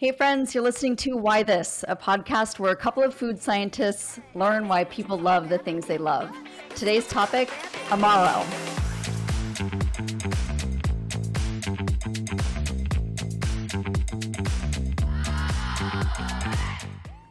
Hey friends, you're listening to Why This, a podcast where a couple of food scientists learn why people love the things they love. Today's topic, Amaro.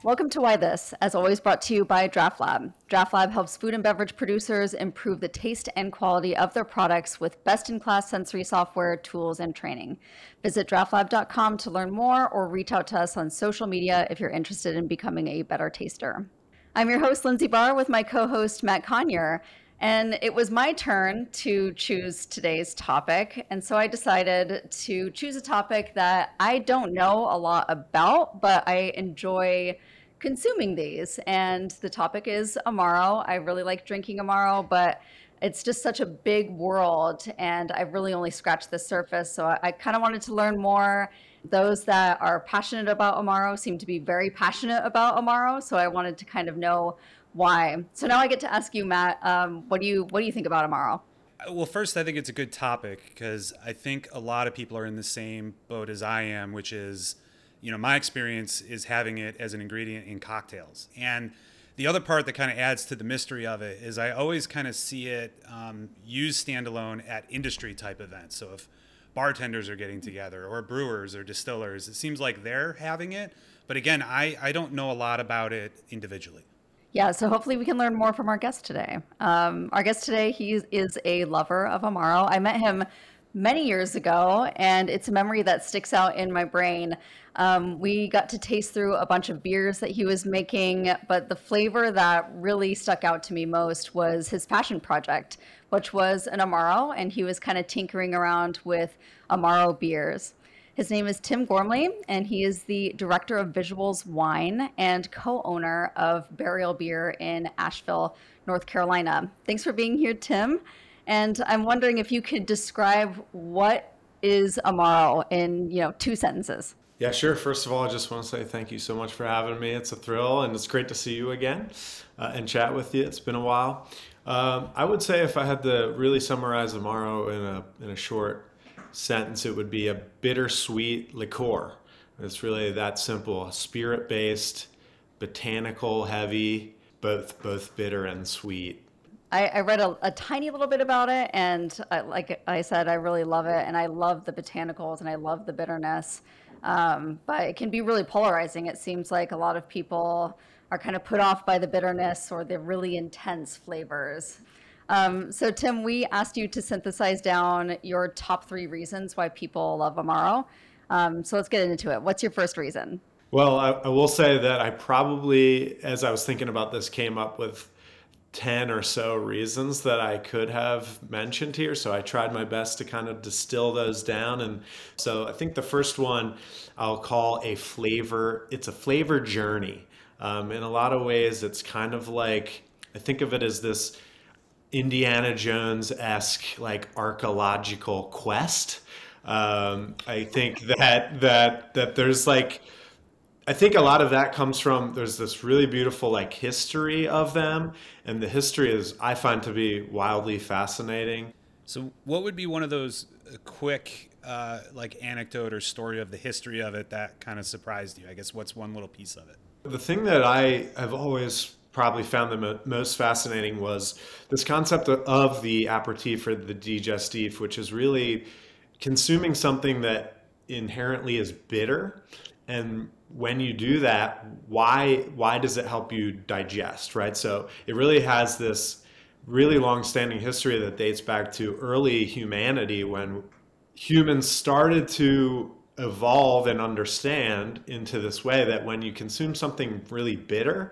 Welcome to Why This, as always brought to you by DraftLab. DraftLab helps food and beverage producers improve the taste and quality of their products with best-in-class sensory software, tools, and training. Visit draftlab.com to learn more or reach out to us on social media if you're interested in becoming a better taster. I'm your host, Lindsay Barr, with my co-host, Matt Conyer, and it was my turn to choose today's topic. And so I decided to choose a topic that I don't know a lot about, but I enjoy consuming these. And the topic is Amaro. I really like drinking Amaro, but it's just such a big world. And I've really only scratched the surface. So I kind of wanted to learn more. Those that are passionate about Amaro seem to be very passionate about Amaro. So I wanted to kind of know why. So now I get to ask you, Matt, what do you think about Amaro? Well, first, I think it's a good topic because I think a lot of people are in the same boat as I am, which is, you know, my experience is having it as an ingredient in cocktails. And the other part that kind of adds to the mystery of it is I always kind of see it used standalone at industry type events. So if bartenders are getting together or brewers or distillers, it seems like they're having it. But again, I don't know a lot about it individually. Yeah, so hopefully we can learn more from our guest today. Our guest today, he is a lover of Amaro. I met him many years ago, and it's a memory that sticks out in my brain. We got to taste through a bunch of beers that he was making, but the flavor that really stuck out to me most was his passion project, which was an Amaro, and he was kind of tinkering around with Amaro beers. His name is Tim Gormley, and he is the director of Visuals Wine and co-owner of Burial Beer in Asheville, North Carolina. Thanks for being here, Tim. And I'm wondering if you could describe what is Amaro in, 2 sentences. Yeah, sure. First of all, I just want to say thank you so much for having me. It's a thrill, and it's great to see you again and chat with you. It's been a while. I would say if I had to really summarize Amaro in a short sentence, it would be a bittersweet liqueur. It's really that simple. Spirit-based, botanical, heavy, both bitter and sweet. I read a tiny little bit about it, and like I said, I really love it, and I love the botanicals, and I love the bitterness. But it can be really polarizing. It seems like a lot of people are kind of put off by the bitterness or the really intense flavors. So Tim, we asked you to synthesize down your top 3 reasons why people love Amaro. So let's get into it. What's your first reason? Well, I will say that I probably, as I was thinking about this, came up with 10 or so reasons that I could have mentioned here. So I tried my best to kind of distill those down. And so I think the first one I'll call a flavor. It's a flavor journey. In a lot of ways, it's kind of like, I think of it as this Indiana Jones-esque, like, archaeological quest. I think that there's like, I think a lot of that comes from, there's this really beautiful like history of them, and the history is, I find to be wildly fascinating. So what would be one of those quick like anecdote or story of the history of it that kind of surprised you? I guess what's one little piece of it? The thing that I have always probably found the most fascinating was this concept of the aperitif or the digestif, which is really consuming something that inherently is bitter. And when you do that, why does it help you digest, right? So it really has this really long-standing history that dates back to early humanity, when humans started to evolve and understand into this way that when you consume something really bitter,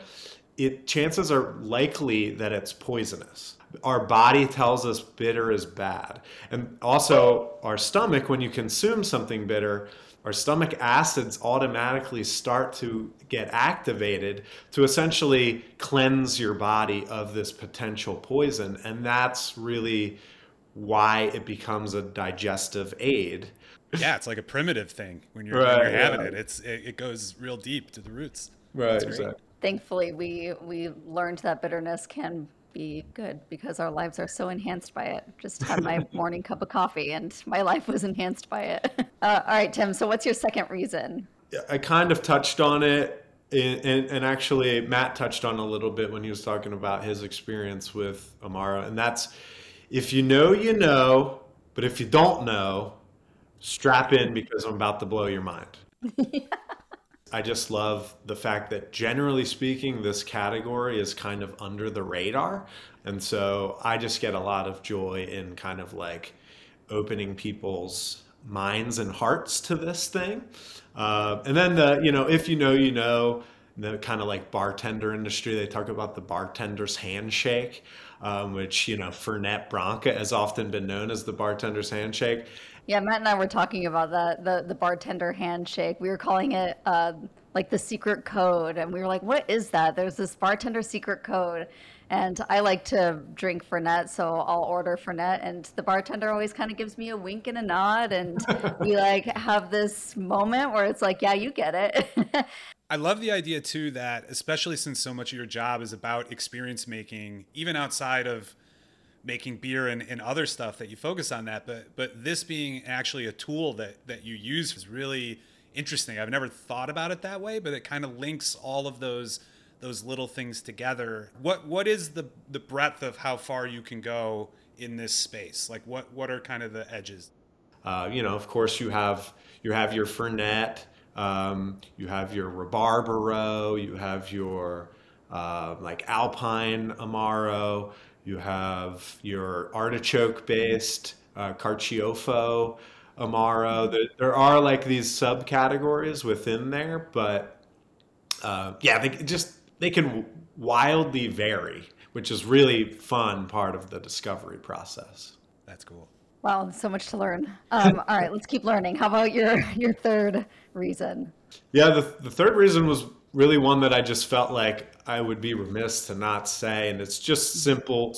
chances are likely that it's poisonous. Our body tells us bitter is bad. And also our stomach, when you consume something bitter, our stomach acids automatically start to get activated to essentially cleanse your body of this potential poison. And that's really why it becomes a digestive aid. Yeah, it's like a primitive thing when you're, right, when you're having it. It goes real deep to the roots. Right, exactly. Thankfully, we learned that bitterness can be good because our lives are so enhanced by it. Just had my morning cup of coffee and my life was enhanced by it. All right, Tim, so what's your second reason? I kind of touched on it, and actually Matt touched on a little bit when he was talking about his experience with Amaro, and that's, if you know, you know, but if you don't know, strap in because I'm about to blow your mind. I just love the fact that, generally speaking, this category is kind of under the radar. And so I just get a lot of joy in kind of like opening people's minds and hearts to this thing. And then the, you know, if you know, you know, the kind of like bartender industry, they talk about the bartender's handshake, which, you know, Fernet Branca has often been known as the bartender's handshake. Yeah, Matt and I were talking about that, the bartender handshake. We were calling it like the secret code. And we were like, what is that? There's this bartender secret code. And I like to drink Fernet, so I'll order Fernet. And the bartender always kind of gives me a wink and a nod. And we like have this moment where it's like, yeah, you get it. I love the idea, too, that especially since so much of your job is about experience making, even outside of making beer and other stuff that you focus on that, but this being actually a tool that you use is really interesting. I've never thought about it that way, but it kind of links all of those little things together. What is the breadth of how far you can go in this space? Like what are kind of the edges? You know, of course you have your Fernet, you have your Rabarbaro, you have your like Alpine Amaro, you have your artichoke-based Carciofo Amaro. There are like these subcategories within there, but yeah, they can wildly vary, which is really fun part of the discovery process. That's cool. Wow, so much to learn. All right, let's keep learning. How about your third reason? Yeah, the third reason was really one that I just felt like I would be remiss to not say, and it's just simple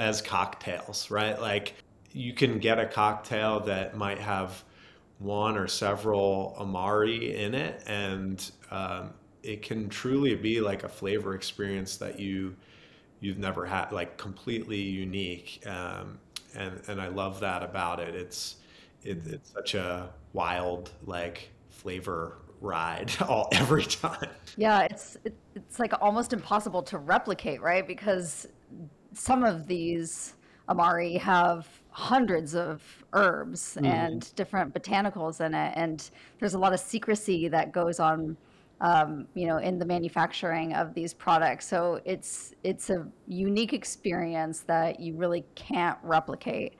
as cocktails, right? Like you can get a cocktail that might have one or several Amari in it, and it can truly be like a flavor experience that you've never had, like completely unique. And I love that about it. It's such a wild like flavor ride every time. Yeah, it's like almost impossible to replicate, right? Because some of these Amari have hundreds of herbs and different botanicals in it, and there's a lot of secrecy that goes on, you know, in the manufacturing of these products. So it's a unique experience that you really can't replicate.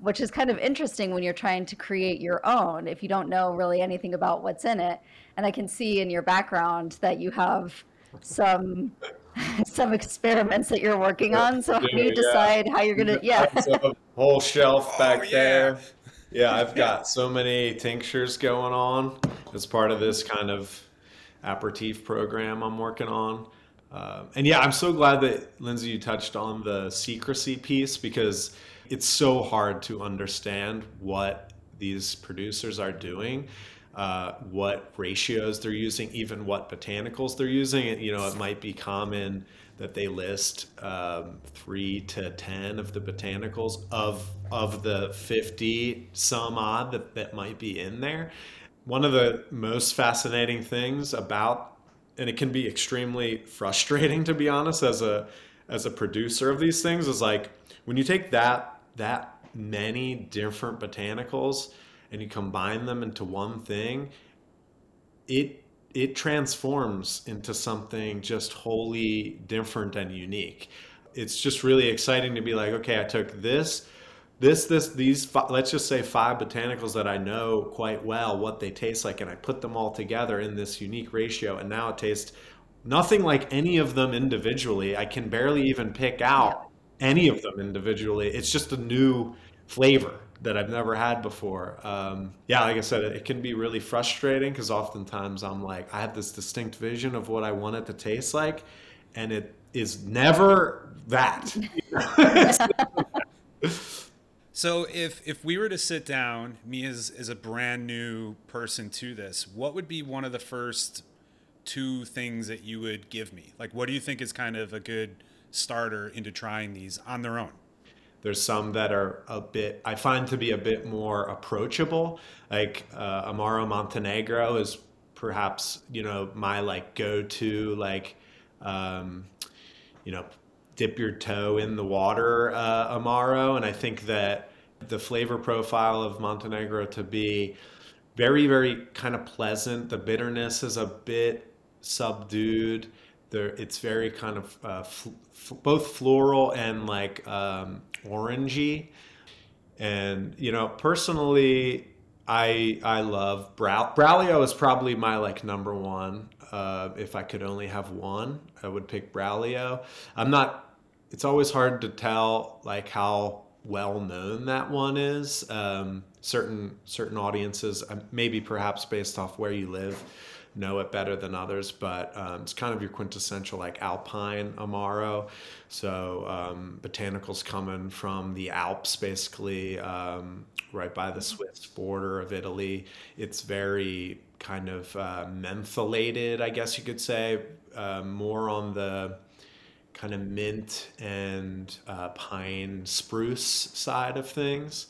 Which is kind of interesting when you're trying to create your own, if you don't know really anything about what's in it. And I can see in your background that you have some experiments that you're working on. So how do you decide how you're gonna? Yeah, a whole shelf back there. Yeah, I've got so many tinctures going on as part of this kind of aperitif program I'm working on. And yeah, I'm so glad that Lindsay, you touched on the secrecy piece, because it's so hard to understand what these producers are doing, what ratios they're using, even what botanicals they're using. You know, it might be common that they list 3 to 10 of the botanicals of the 50 some odd that might be in there. One of the most fascinating things about, and it can be extremely frustrating to be honest, as a producer of these things, is like, when you take that many different botanicals and you combine them into one thing, it transforms into something just wholly different and unique. It's just really exciting to be like, okay, I took these, let's just say 5 botanicals that I know quite well what they taste like, and I put them all together in this unique ratio, and now it tastes nothing like any of them individually. I can barely even pick out any of them individually. It's just a new flavor that I've never had before. Yeah, like I said, it can be really frustrating because oftentimes I'm like, I have this distinct vision of what I want it to taste like, and it is never that. So if we were to sit down, me as a brand new person to this, what would be one of the first 2 things that you would give me? Like, what do you think is kind of a good starter into trying these on their own? There's some that are I find to be a bit more approachable, like Amaro Montenegro is perhaps, you know, my like go-to, like, you know, dip your toe in the water Amaro. And I think that the flavor profile of Montenegro to be very, very kind of pleasant. The bitterness is a bit subdued. It's very kind of both floral and like orangey. And, you know, personally, I love Braulio is probably my like number one. If I could only have one, I would pick Braulio. It's always hard to tell like how well known that one is. Certain audiences, maybe perhaps based off where you live, know it better than others, but it's kind of your quintessential like Alpine Amaro. So botanicals coming from the Alps, basically, right by the Swiss border of Italy. It's very kind of mentholated, I guess you could say, more on the kind of mint and pine spruce side of things.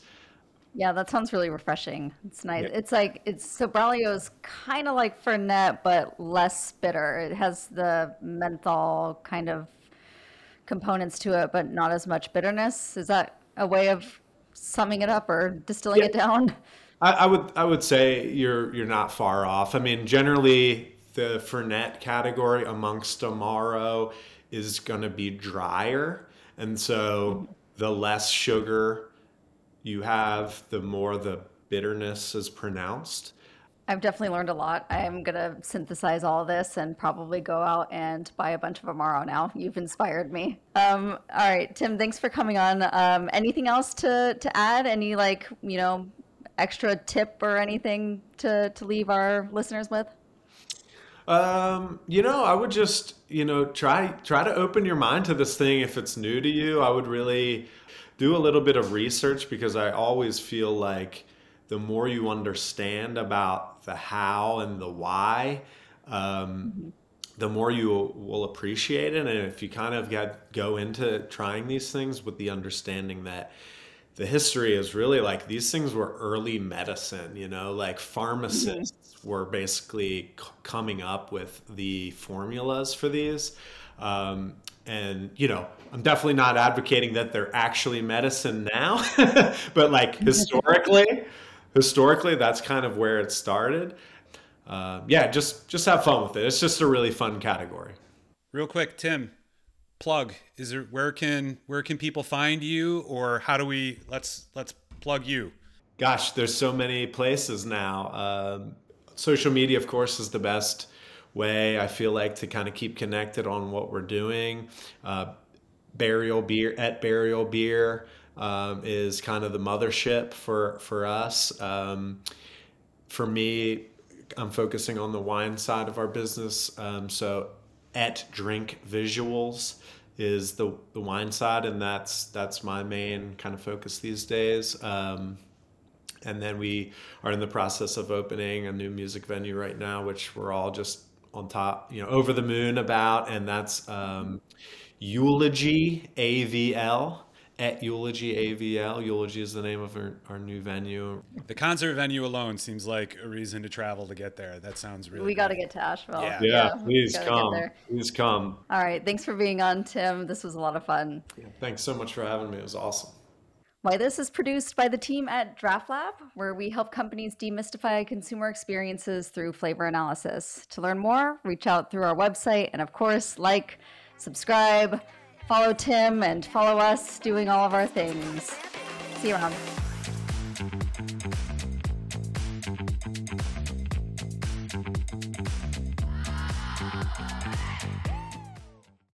Yeah, that sounds really refreshing. It's nice. Yeah. So Braulio is kind of like Fernet, but less bitter. It has the menthol kind of components to it, but not as much bitterness. Is that a way of summing it up or distilling it down? I would say you're not far off. I mean, generally the Fernet category amongst Amaro is going to be drier, and so the less sugar you have, the more the bitterness is pronounced. I've definitely learned a lot. I'm going to synthesize all this and probably go out and buy a bunch of Amaro now. You've inspired me. All right, Tim, thanks for coming on. Anything else to add? Any like, you know, extra tip or anything to leave our listeners with? You know, I would just, you know, try to open your mind to this thing. If it's new to you, I would really do a little bit of research, because I always feel like the more you understand about the how and the why, the more you will appreciate it. And if you kind of go into trying these things with the understanding that the history is really like these things were early medicine, you know, like pharmacists were basically coming up with the formulas for these. And, you know, I'm definitely not advocating that they're actually medicine now, but like historically, that's kind of where it started. Just have fun with it. It's just a really fun category. Real quick, Tim, plug. Where can people find you, or how do we, let's plug you? Gosh, there's so many places now. Social media, of course, is the best way, I feel like, to kind of keep connected on what we're doing. Burial Beer is kind of the mothership for us. For me, I'm focusing on the wine side of our business. So Drink Visuals is the wine side, and that's my main kind of focus these days. And then we are in the process of opening a new music venue right now, which we're all just on top, you know, over the moon about, and that's Eulogy AVL, at Eulogy AVL. Eulogy is the name of our new venue. The concert venue alone seems like a reason to travel to get there. That sounds really We got to get to Asheville. Yeah, please come. All right, thanks for being on, Tim. This was a lot of fun. Yeah, thanks so much for having me. It was awesome. Why This is produced by the team at DraftLab, where we help companies demystify consumer experiences through flavor analysis. To learn more, reach out through our website, and of course, like, subscribe, follow Tim, and follow us doing all of our things. See you around.